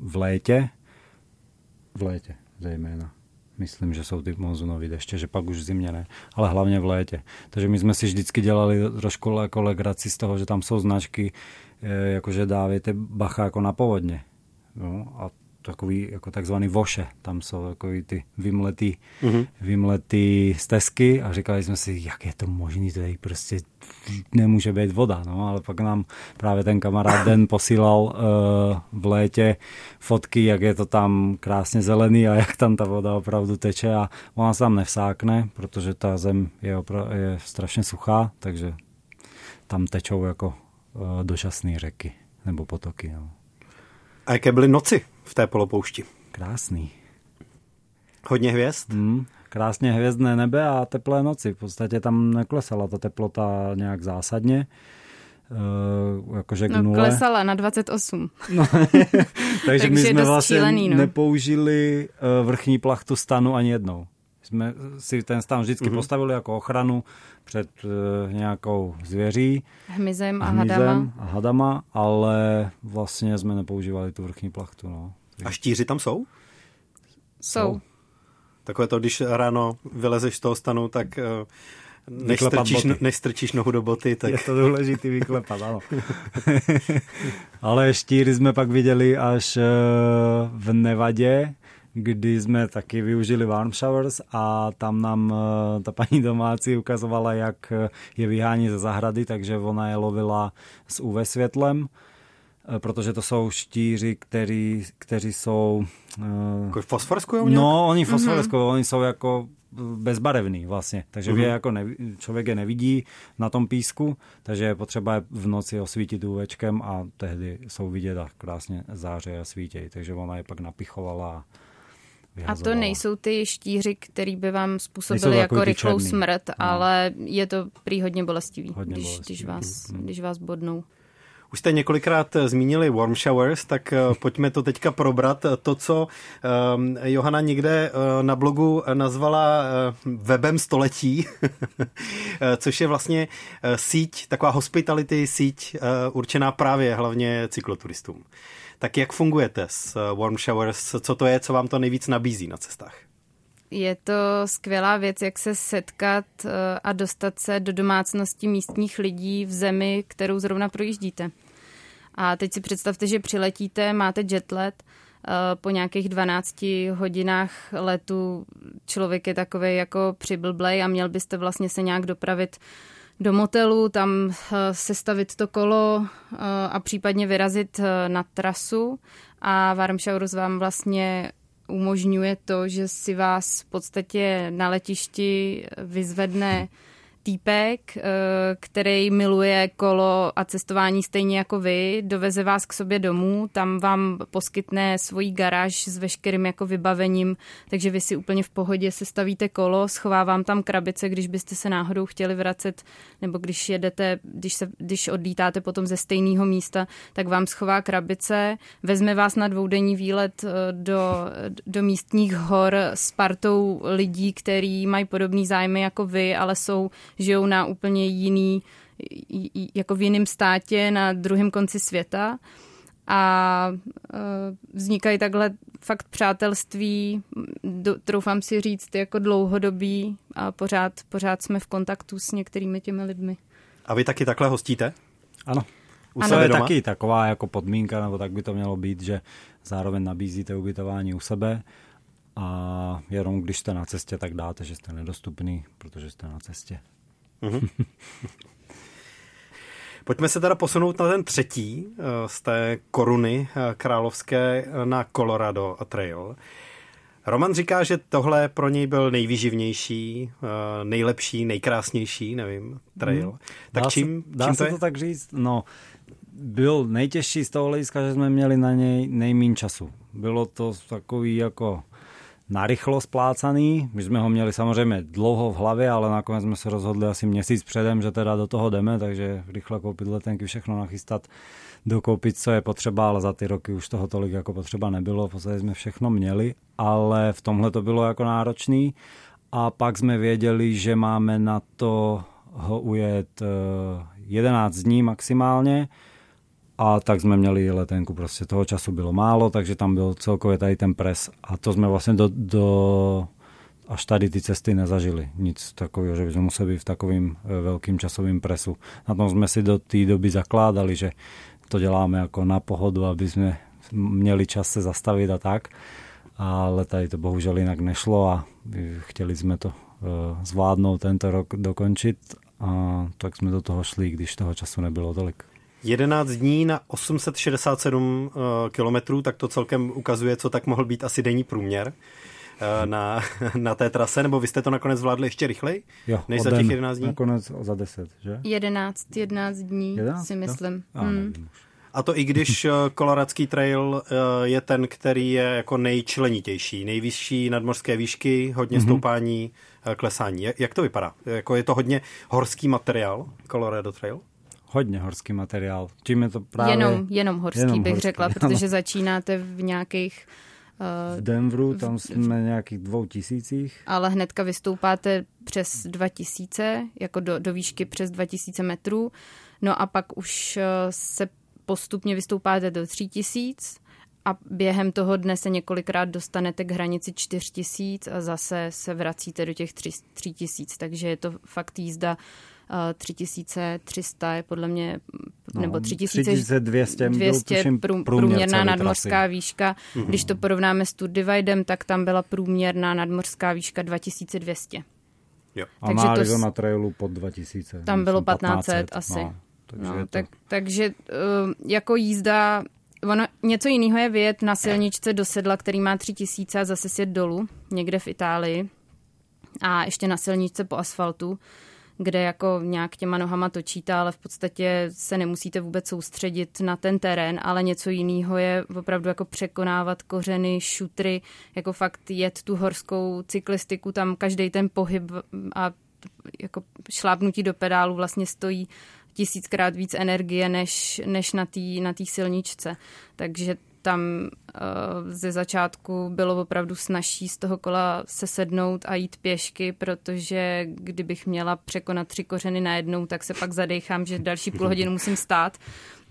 v létě, v létě zejména. Myslím, že jsou ty monzunový deště, že pak už v zimě ne, ale hlavně v létě. Takže my jsme si vždycky dělali trošku jako legraci z toho, že tam jsou značky, jakože dávejte bacha jako na povodně. No, a takový jako takzvaný voše, tam jsou takový ty vymletý, mm-hmm. vymletý stezky a říkali jsme si, jak je to možný, to je prostě nemůže být voda, no, ale pak nám právě ten kamarád Den posílal uh, v létě fotky, jak je to tam krásně zelený a jak tam ta voda opravdu teče a ona se tam nevsákne, protože ta zem je, opra- je strašně suchá, takže tam tečou jako uh, dočasné řeky nebo potoky. No. A jaké byly noci v té polopoušti? Krásný. Hodně hvězd? Hmm, krásně hvězdné nebe a teplé noci. V podstatě tam neklesala ta teplota nějak zásadně. Uh, jakože k no, nule. Klesala na dvacet osm. No, takže, takže my jsme vlastně šílený, no. nepoužili uh, vrchní plachtu stanu ani jednou. Jsme si ten stan vždycky uh-huh. postavili jako ochranu před uh, nějakou zvěří. Hmyzem a, a hadama. A hadama, ale vlastně jsme nepoužívali tu vrchní plachtu. No. A štíři tam jsou? Jsou. jsou. Takové to, když ráno vylezeš z toho stanu, tak... Uh, Než strčíš, než strčíš nohu do boty, tak... Je to důležitý vyklepat, ano. Ale štíry jsme pak viděli až v Nevadě, kdy jsme taky využili Warmshowers a tam nám ta paní domácí ukazovala, jak je vyhání ze zahrady, takže ona je lovila s ú vé světlem, protože to jsou štíři, který, kteří jsou... Jako fosforskujou nějak? No, oni fosforskujou, mm-hmm. oni jsou jako... bezbarevný vlastně, takže mm-hmm. je jako ne, člověk je nevidí na tom písku, takže je potřeba v noci osvítit úvečkem a tehdy jsou vidět a krásně záře a svítějí, takže ona je pak napichovala a vyhazovala. A to nejsou ty štíři, který by vám způsobili jako rychlou černý. smrt, no. ale je to prý hodně bolestivý, hodně když, bolestivý. Když, vás, mm. když vás bodnou. Už jste několikrát zmínili Warmshowers, tak pojďme to teďka probrat. To, co Johana někde na blogu nazvala webem století, což je vlastně síť, taková hospitality síť určená právě hlavně cykloturistům. Tak jak fungujete s Warmshowers? Co to je, co vám to nejvíc nabízí na cestách? Je to skvělá věc, jak se setkat a dostat se do domácnosti místních lidí v zemi, kterou zrovna projíždíte. A teď si představte, že přiletíte, máte jetlag, po nějakých dvanácti hodinách letu člověk je takovej jako přiblblej a měl byste vlastně se nějak dopravit do motelu, tam sestavit to kolo a případně vyrazit na trasu a Warmshowers vám vlastně umožňuje to, že si vás v podstatě na letišti vyzvedne týpek, který miluje kolo a cestování stejně jako vy, doveze vás k sobě domů, tam vám poskytne svoji garáž s veškerým jako vybavením, takže vy si úplně v pohodě sestavíte kolo, schová vám tam krabice, když byste se náhodou chtěli vracet, nebo když jedete, když, se, když odlítáte potom ze stejného místa, tak vám schová krabice, vezme vás na dvoudenní výlet do, do místních hor s partou lidí, který mají podobný zájmy jako vy, ale jsou žijou na úplně jiný, jako v jiném státě, na druhém konci světa a vznikají takhle fakt přátelství, troufám si říct, jako dlouhodobý a pořád, pořád jsme v kontaktu s některými těmi lidmi. A vy taky takhle hostíte? Ano. U ano. sebe je taky taková jako podmínka, nebo tak by to mělo být, že zároveň nabízíte ubytování u sebe. A jenom když jste na cestě, tak dáte, že jste nedostupný, protože jste na cestě. Mm-hmm. Pojďme se teda posunout na ten třetí z té koruny královské na Colorado Trail. Roman říká, že tohle pro něj byl nejvýživnější, nejlepší, nejkrásnější, nevím, trail. Mm. Tak dá čím, se, dá čím to je? Dá se to tak říct? No, byl nejtěžší z toho hlediska, že jsme měli na něj nejméně času. Bylo to takový jako... narychlo splácaný. My jsme ho měli samozřejmě dlouho v hlavě, ale nakonec jsme se rozhodli asi měsíc předem, že teda do toho jdeme, takže rychle koupit letenky, všechno nachystat, dokoupit, co je potřeba, ale za ty roky už toho tolik jako potřeba nebylo, v podstatě jsme všechno měli, ale v tomhle to bylo jako náročný a pak jsme věděli, že máme na to ho ujet jedenáct dní maximálně. A tak jsme měli letenku, prostě toho času bylo málo, takže tam byl celkově tady ten pres. A to jsme vlastně do, do až tady ty cesty nezažili. Nic takového, že bychom museli být v takovým velkým časovým presu. Na tom jsme si do té doby zakládali, že to děláme jako na pohodu, aby jsme měli čas se zastavit a tak. Ale tady to bohužel jinak nešlo a chtěli jsme to zvládnout tento rok dokončit. A tak jsme do toho šli, když toho času nebylo tolik. jedenáct dní na osm set šedesát sedm kilometrů, tak to celkem ukazuje, co tak mohl být asi denní průměr na, na té trase, nebo vy jste to nakonec zvládli ještě rychleji, jo, než za těch jedenáct dní? Nakonec za deset, že? jedenáct, jedenáct dní, jedenáct, si myslím. A, hmm. a to i když koloradský trail je ten, který je jako nejčlenitější, nejvyšší nadmořské výšky, hodně mm-hmm. stoupání, klesání. Jak to vypadá? Jako je to hodně horský materiál, Colorado Trail? hodně horský materiál. Tím je to právě... Jenom, jenom horský jenom bych horský, řekla, ano. Protože začínáte v nějakých... Uh, v Denveru, tam jsme v, nějakých dvou tisících. Ale hnedka vystoupáte přes dva tisíce, jako do, do výšky přes dva tisíce metrů. No a pak už se postupně vystoupáte do tří tisíc a během toho dne se několikrát dostanete k hranici čtyř tisíc a zase se vracíte do těch tři, tří tisíc. Takže je to fakt jízda tři tisíce tři sta je podle mě, nebo tři tisíce dvě stě průměrná nadmořská výška. Mm-hmm. Když to porovnáme s Tour Dividem, tak tam byla průměrná nadmořská výška dva tisíce dvě stě. Jo. A na Arizona Trailu pod dva tisíce. Tam bylo patnáct set asi. No, takže no, to... tak, takže uh, jako jízda, ono, něco jiného je vyjet na silničce do sedla, který má tři tisíce a zase sjet dolů, někde v Itálii. A ještě na silničce po asfaltu, kde jako nějak těma nohama točíte, ale v podstatě se nemusíte vůbec soustředit na ten terén, ale něco jiného je opravdu jako překonávat kořeny, šutry, jako fakt jet tu horskou cyklistiku, tam každej ten pohyb a jako šlápnutí do pedálu vlastně stojí tisíckrát víc energie, než, než na té na té silničce. Takže tam uh, ze začátku bylo opravdu snažší z toho kola se sednout a jít pěšky, protože kdybych měla překonat tři kořeny najednou, tak se pak zadejchám, že další půl hodinu musím stát.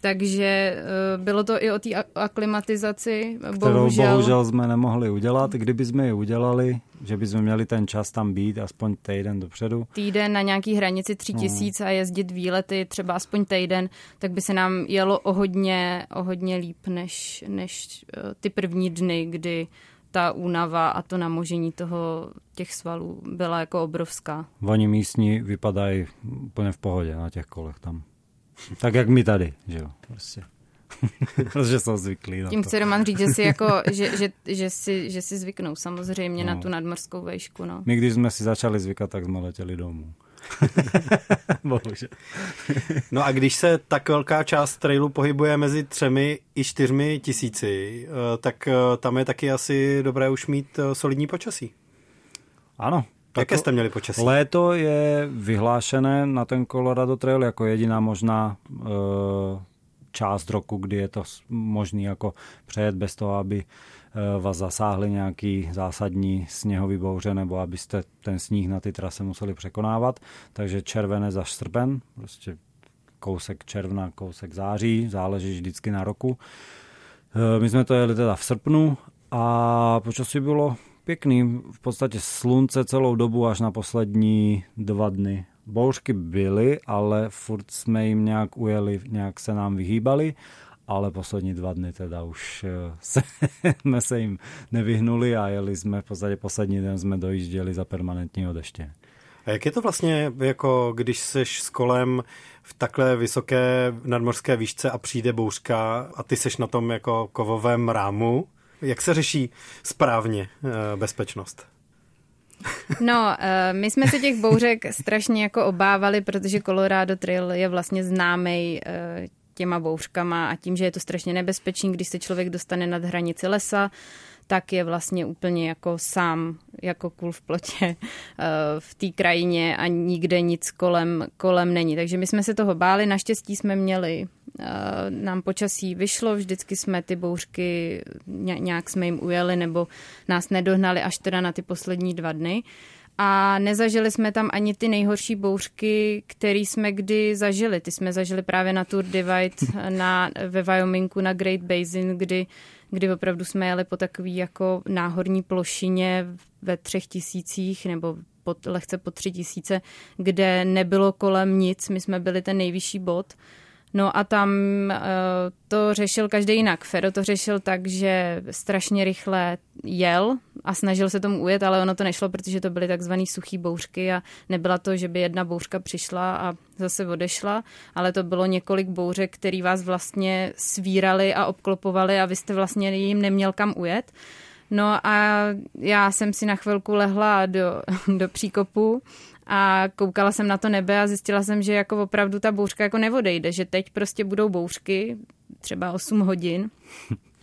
Takže uh, bylo to i o té aklimatizaci. Kterou bohužel... bohužel jsme nemohli udělat. Kdyby jsme ji udělali, že bychom měli ten čas tam být, aspoň týden dopředu. Týden na nějaký hranici tři tisíc a jezdit výlety, třeba aspoň týden, tak by se nám jelo o hodně, o hodně líp než, než ty první dny, kdy ta únava a to namožení toho těch svalů byla jako obrovská. Oni místní vypadají úplně v pohodě na těch kolech tam. Tak jak my tady, že jo, prostě. Protože jsou zvyklí na to. Tím chce Roman říct, že si, jako, že, že, že si, že si zvyknou samozřejmě no. na tu nadmořskou vejšku. No. My když jsme si začali zvykat, tak jsme letěli domů. Bohužel. No a když se tak velká část trailu pohybuje mezi třemi i čtyřmi tisíci, tak tam je taky asi dobré už mít solidní počasí. Ano. Jaké jste měli počasí? Léto je vyhlášené na ten Colorado Trail jako jediná možná e, část roku, kdy je to možný jako přejet bez toho, aby e, vás zasáhly nějaký zásadní sněhový bouře nebo abyste ten sníh na ty trase museli překonávat. Takže červenec až srpen, prostě kousek června, kousek září, záleží vždycky na roku. E, my jsme to jeli teda v srpnu a počasí bylo pěkný, v podstatě slunce celou dobu až na poslední dva dny. Bouřky byly, ale furt jsme jim nějak ujeli, nějak se nám vyhýbali, ale poslední dva dny teda už se, jsme se jim nevyhnuli a jeli jsme, v podstatě poslední den jsme dojížděli za permanentního deště. A jak je to vlastně, jako když seš s kolem v takhle vysoké nadmořské výšce a přijde bouřka a ty seš na tom jako kovovém rámu? Jak se řeší správně bezpečnost? No, my jsme se těch bouřek strašně jako obávali, protože Colorado Trail je vlastně známý těma bouřkama a tím, že je to strašně nebezpečný, když se člověk dostane nad hranici lesa, tak je vlastně úplně jako sám, jako kůl v plotě v té krajině a nikde nic kolem, kolem není. Takže my jsme se toho báli, naštěstí jsme měli, nám počasí vyšlo, vždycky jsme ty bouřky, nějak jsme jim ujeli nebo nás nedohnali až teda na ty poslední dva dny. A nezažili jsme tam ani ty nejhorší bouřky, které jsme kdy zažili. Ty jsme zažili právě na Tour Divide na, ve Wyomingu na Great Basin, kdy, kdy opravdu jsme jeli po takový jako náhorní plošině ve třech tisících nebo pod, lehce po tři tisíce, kde nebylo kolem nic. My jsme byli ten nejvyšší bod. No a tam uh, to řešil každý jinak. Ferro to řešil tak, že strašně rychle jel a snažil se tomu ujet, ale ono to nešlo, protože to byly takzvaný suchý bouřky a nebyla to, že by jedna bouřka přišla a zase odešla, ale to bylo několik bouřek, který vás vlastně svírali a obklopovali a vy jste vlastně jim neměl kam ujet. No a já jsem si na chvilku lehla do, do příkopu a koukala jsem na to nebe a zjistila jsem, že jako opravdu ta bouřka jako neodejde, že teď prostě budou bouřky třeba osm hodin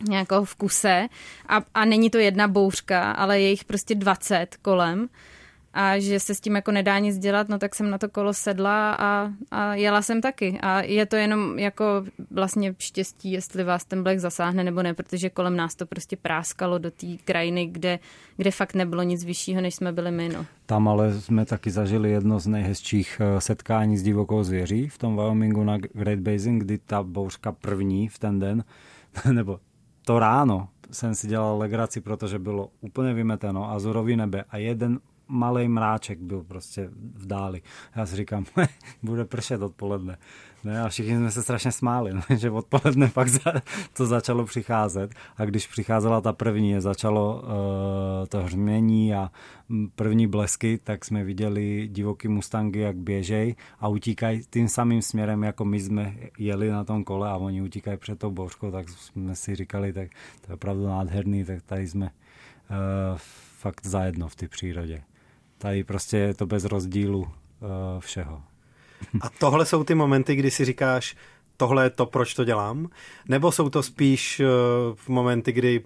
nějakou v kuse a, a není to jedna bouřka, ale je jich prostě dvacet kolem a že se s tím jako nedá nic dělat, no tak jsem na to kolo sedla a, a jela jsem taky. A je to jenom jako vlastně štěstí, jestli vás ten blek zasáhne nebo ne, protože kolem nás to prostě práskalo do té krajiny, kde, kde fakt nebylo nic vyššího, než jsme byli my. No. Tam ale jsme taky zažili jedno z nejhezčích setkání s divokou zvěří v tom Wyomingu na Great Basin, kdy ta bouřka první v ten den, nebo to ráno jsem si dělal legraci, protože bylo úplně vymeteno azurový nebe a jeden malej mráček byl prostě v dáli. Já si říkám, bude pršet odpoledne. Ne, a všichni jsme se strašně smáli, ne, že odpoledne pak za, to začalo přicházet a když přicházela ta první, začalo uh, to hřmění a první blesky, tak jsme viděli divoký mustangy, jak běžej a utíkají tím samým směrem, jako my jsme jeli na tom kole a oni utíkají před tou bouřkou, tak jsme si říkali, tak to je opravdu nádherný, tak tady jsme uh, fakt zajedno v té přírodě. Tady prostě je to bez rozdílu uh, všeho. A tohle jsou ty momenty, kdy si říkáš, tohle je to, proč to dělám? Nebo jsou to spíš uh, momenty, kdy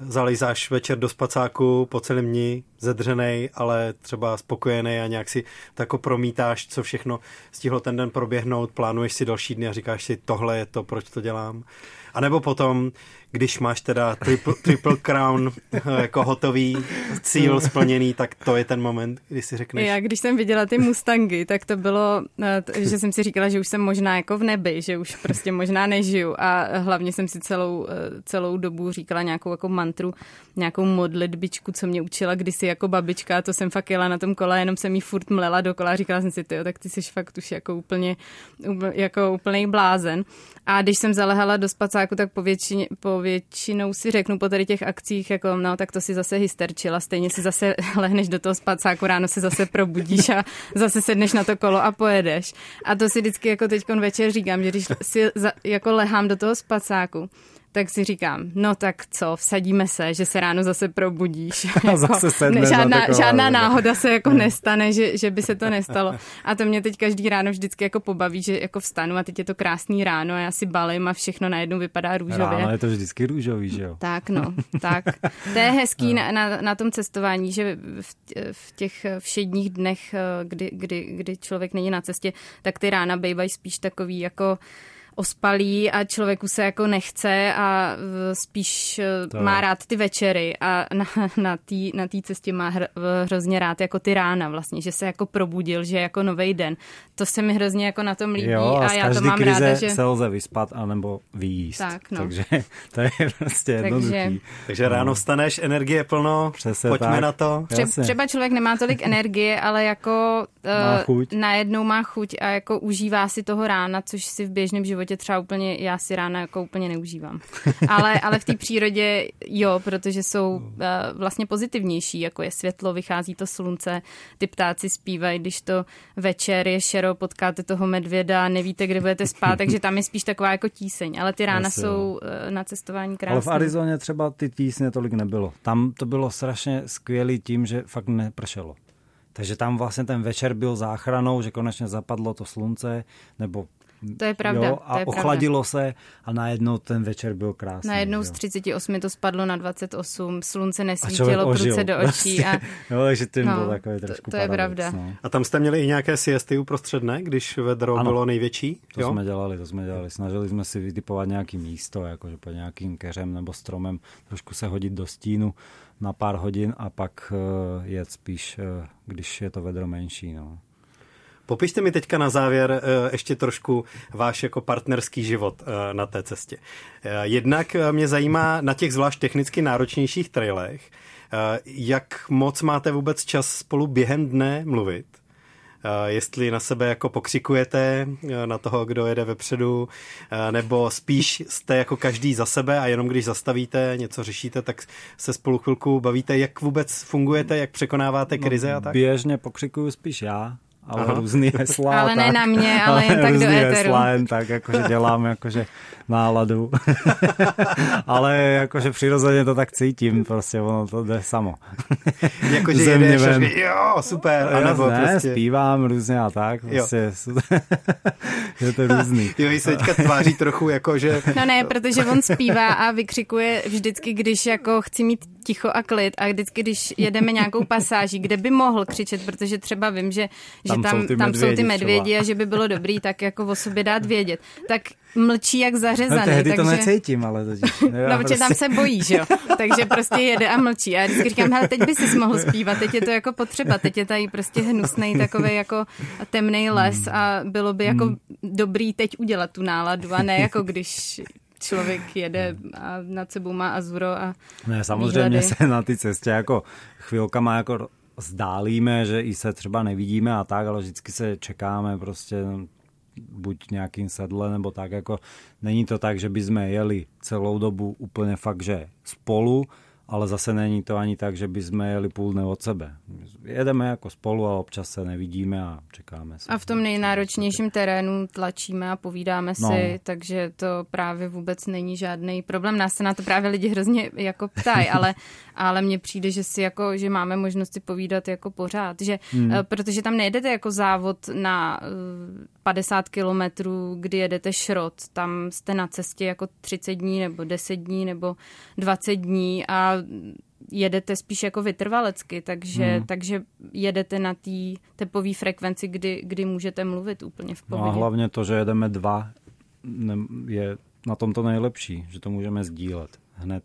zalejzáš večer do spacáku po celém dni, zedřenej, ale třeba spokojenej a nějak si tako promítáš, co všechno stihlo ten den proběhnout, plánuješ si další dny a říkáš si, tohle je to, proč to dělám? A nebo potom, když máš teda triple, triple crown jako hotový, cíl splněný, tak to je ten moment, kdy si řekneš. Já, když jsem viděla ty Mustangy, tak to bylo, že jsem si říkala, že už jsem možná jako v nebi, že už prostě možná nežiju a hlavně jsem si celou, celou dobu říkala nějakou jako mantru, nějakou modlitbičku, co mě učila kdysi jako babička, to jsem fakt jela na tom kole, jenom jsem jí furt mlela dokola a říkala jsem si, tyjo, tak ty jsi fakt už jako úplně, jako úplnej blázen. A když jsem zalehala do spacáku, tak po většině, po většinou si řeknu po tady těch akcích, jako no, tak to si zase hysterčila, stejně si zase lehneš do toho spacáku, ráno se zase probudíš a zase sedneš na to kolo a pojedeš. A to si vždycky jako teďkon večer říkám, že když si za, jako lehám do toho spacáku, tak si říkám, no tak co, vsadíme se, že se ráno zase probudíš. Jako, zase sedne, žádná, žádná náhoda se jako nestane, že, že by se to nestalo. A to mě teď každý ráno vždycky jako pobaví, že jako vstanu a teď je to krásný ráno a já si balím a všechno najednou vypadá růžově. Ráno je to vždycky růžový, že jo? Tak no, tak. To je hezký na, na, na tom cestování, že v, v těch všedních dnech, kdy, kdy, kdy člověk není na cestě, tak ty rána bývají spíš takový jako ospalí a člověku se jako nechce a spíš to má rád ty večery a na, na té na cestě má hr, hrozně rád jako ty rána vlastně, že se jako probudil, že jako novej den. To se mi hrozně jako na tom líbí, jo, a já to mám krize ráda, že se lze vyspat anebo vyjíst. Tak, no. Takže to je prostě jednoduchý. Takže, Takže ráno vstaneš, energie plno, přesně, pojďme tak na to. Jasně. Třeba člověk nemá tolik energie, ale jako uh, najednou má chuť a jako užívá si toho rána, což si v běžném životě třeba úplně, já si rána jako úplně neužívám. Ale, ale v té přírodě jo, protože jsou uh, vlastně pozitivnější, jako je světlo, vychází to slunce, ty ptáci zpívají, když to večer je šero, potkáte toho medvěda, nevíte, kde budete spát, takže tam je spíš taková jako tíseň, ale ty rána Jasně, jsou uh, na cestování krásné. Ale v Arizoně třeba ty tísně tolik nebylo. Tam to bylo strašně skvělý tím, že fakt nepršelo. Takže tam vlastně ten večer byl záchranou, že konečně zapadlo to slunce, nebo to je pravda. Jo, a to je ochladilo pravda. se a najednou ten večer byl krásný. Najednou jo. z třicet osm to spadlo na dvacet osm, slunce nesvítilo prudce do očí. A jo, takže tím no, bylo takové trošku to, to je pravda. No. A tam jste měli i nějaké siesty uprostřed dne, když vedro ano, bylo největší? To jo? jsme dělali, to jsme dělali. Snažili jsme si vytipovat nějaké místo, jakože pod nějakým keřem nebo stromem, trošku se hodit do stínu na pár hodin a pak uh, jet spíš, uh, když je to vedro menší, no. Popište mi teďka na závěr ještě trošku váš jako partnerský život na té cestě. Jednak mě zajímá na těch zvlášť technicky náročnějších trailech, jak moc máte vůbec čas spolu během dne mluvit. Jestli na sebe jako pokřikujete, na toho, kdo jede vepředu, nebo spíš jste jako každý za sebe a jenom když zastavíte, něco řešíte, tak se spolu chvilku bavíte, jak vůbec fungujete, jak překonáváte krize a tak? Běžně pokřikuju spíš já. Ale Aha. různý heslá. Ale tak, ne na mě, ale jen tak do éteru. Jen tak, jakože dělám jakože náladu. Ale jakože přirozeně to tak cítím, prostě ono to jde samo. Jakože jedeš, jo, super. A nebo ne, prostě zpívám různě a tak. Prostě je to různý. Jo, i se teďka tváří trochu jakože. No ne, protože on zpívá a vykřikuje vždycky, když jako chci mít ticho a klid a vždycky, když jedeme nějakou pasáží, kde by mohl křičet, protože třeba vím, že, že tam, tam, jsou, ty tam medvědi, jsou ty medvědi a že by bylo dobrý tak jako o sobě dát vědět, tak mlčí jak zařezaný. No tehdy takže... to necítím, ale totiž. No, no prostě... protože tam se bojí, že jo? Takže prostě jede a mlčí. A já vždycky říkám, hele, teď by si mohl zpívat, teď je to jako potřeba, teď je tady prostě hnusnej takovej jako temnej les a bylo by jako dobrý teď udělat tu náladu a ne jako když... Člověk jede a nad sebou má azuro a ne, samozřejmě výhledy. Se na ty cestě jako chvilkama jako zdálíme, že i se třeba nevidíme a tak, ale vždycky se čekáme prostě buď nějakým sedle nebo tak jako. Není to tak, že by jsme jeli celou dobu úplně fakt, že spolu, ale zase není to ani tak, že by jsme jeli půl dne od sebe. Jedeme jako spolu a občas se nevidíme a čekáme se. A v tom nejnáročnějším terénu tlačíme a povídáme si, no. Takže to právě vůbec není žádný problém. Nás se na to právě lidi hrozně jako ptají, ale, ale mně přijde, že si jako, že máme možnost si povídat jako pořád, že, hmm. protože tam nejedete jako závod na padesát kilometrů, kdy jedete šrot, tam jste na cestě jako třicet dní nebo deset dní nebo dvacet dní a jedete spíš jako vytrvalecky, takže, hmm. takže jedete na té tepové frekvenci, kdy, kdy můžete mluvit úplně v pohodě. No a hlavně to, že jedeme dva, je na tom to nejlepší, že to můžeme sdílet. Hned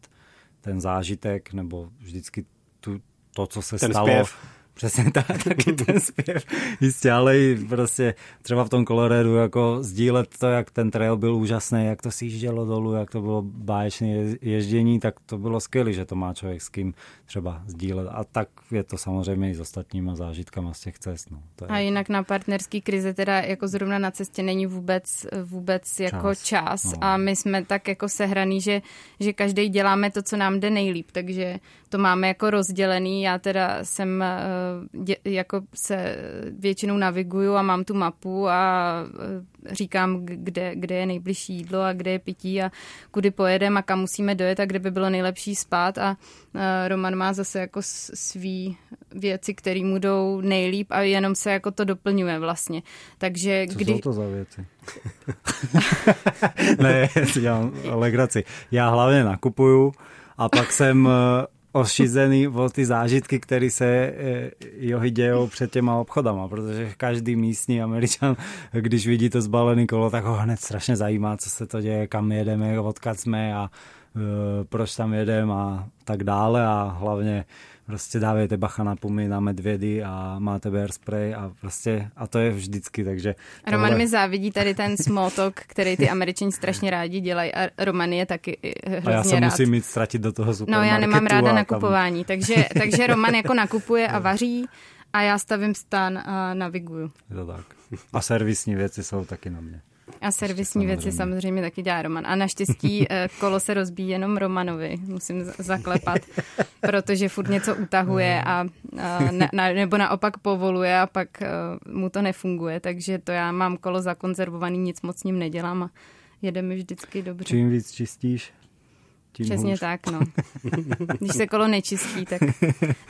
ten zážitek nebo vždycky tu, to, co se ten stalo. Zpěv. Přesně tak, taky ten zpěv. Jistě, ale i prostě třeba v tom Coloradu jako sdílet to, jak ten trail byl úžasný, jak to sjíždělo dolů, jak to bylo báječné ježdění, tak to bylo skvělé, že to má člověk s kým třeba sdílet. A tak je to samozřejmě i s ostatníma zážitkama z těch cest. No. To je... A jinak na partnerský krize teda jako zrovna na cestě není vůbec, vůbec jako čas. čas. No. A my jsme tak jako sehraný, že, že každý děláme to, co nám jde nejlíp. Takže to máme jako rozdělený. Já teda jsem... Dě, jako se většinou naviguju a mám tu mapu a říkám, kde, kde je nejbližší jídlo a kde je pití a kudy pojedeme a kam musíme dojet a kde by bylo nejlepší spát a Roman má zase jako svý věci, které mu jdou nejlíp a jenom se jako to doplňuje vlastně. Takže co kdy... jsou to za věci? Ne, já legraci. Já hlavně nakupuju a pak jsem... ošizený o ty zážitky, které se johy dějou před těma obchodama, protože každý místní Američan, když vidí to zbalený kolo, tak ho hned strašně zajímá, co se to děje, kam jedeme, odkud jsme a uh, proč tam jedeme a tak dále a hlavně prostě dávejte bacha na pumy, na medvědy a máte bear spray a prostě a to je vždycky, takže... Tohle... Roman mi závidí tady ten small talk, který ty Američani strašně rádi dělají a Roman je taky hrozně rád. A já se rád. musím jít ztratit do toho supermarketu. No já nemám ráda nakupování, tam... takže, takže Roman jako nakupuje a vaří a já stavím stan a naviguju. Je to tak. A servisní věci jsou taky na mě. A servisní věci samozřejmě taky dělá Roman. A naštěstí kolo se rozbíjí jenom Romanovi, musím zaklepat, protože furt něco utahuje a, a ne, nebo naopak povoluje a pak mu to nefunguje. Takže to já mám kolo zakonzervovaný, nic moc s ním nedělám a jede mi vždycky dobře. Čím víc čistíš, tím přesně hůř. Tak, no. Když se kolo nečistí, tak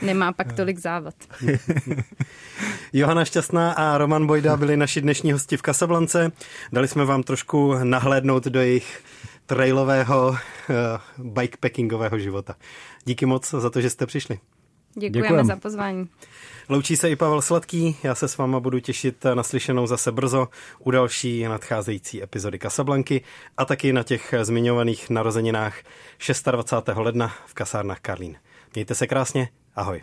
nemá pak tolik závad. Johana Šťastná a Roman Bojda byli naši dnešní hosti v Casablance. Dali jsme vám trošku nahlédnout do jejich trailového uh, bikepackingového života. Díky moc za to, že jste přišli. Děkujeme Děkujem. za pozvání. Loučí se i Pavel Sladký. Já se s váma budu těšit na slyšenou zase brzo u další nadcházející epizody Casablanky a taky na těch zmiňovaných narozeninách dvacátého šestého ledna v kasárnách Karlín. Mějte se krásně. Ahoj.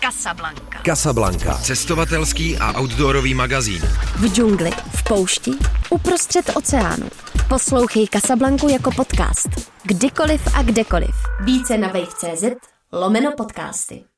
Casablanca. Casablanca. Cestovatelský a outdoorový magazín. V džungli, v poušti, uprostřed oceánu. Poslouchej Casablanku jako podcast. Kdykoliv a kdekoliv. Více na wave tečka cz lomeno podcasty.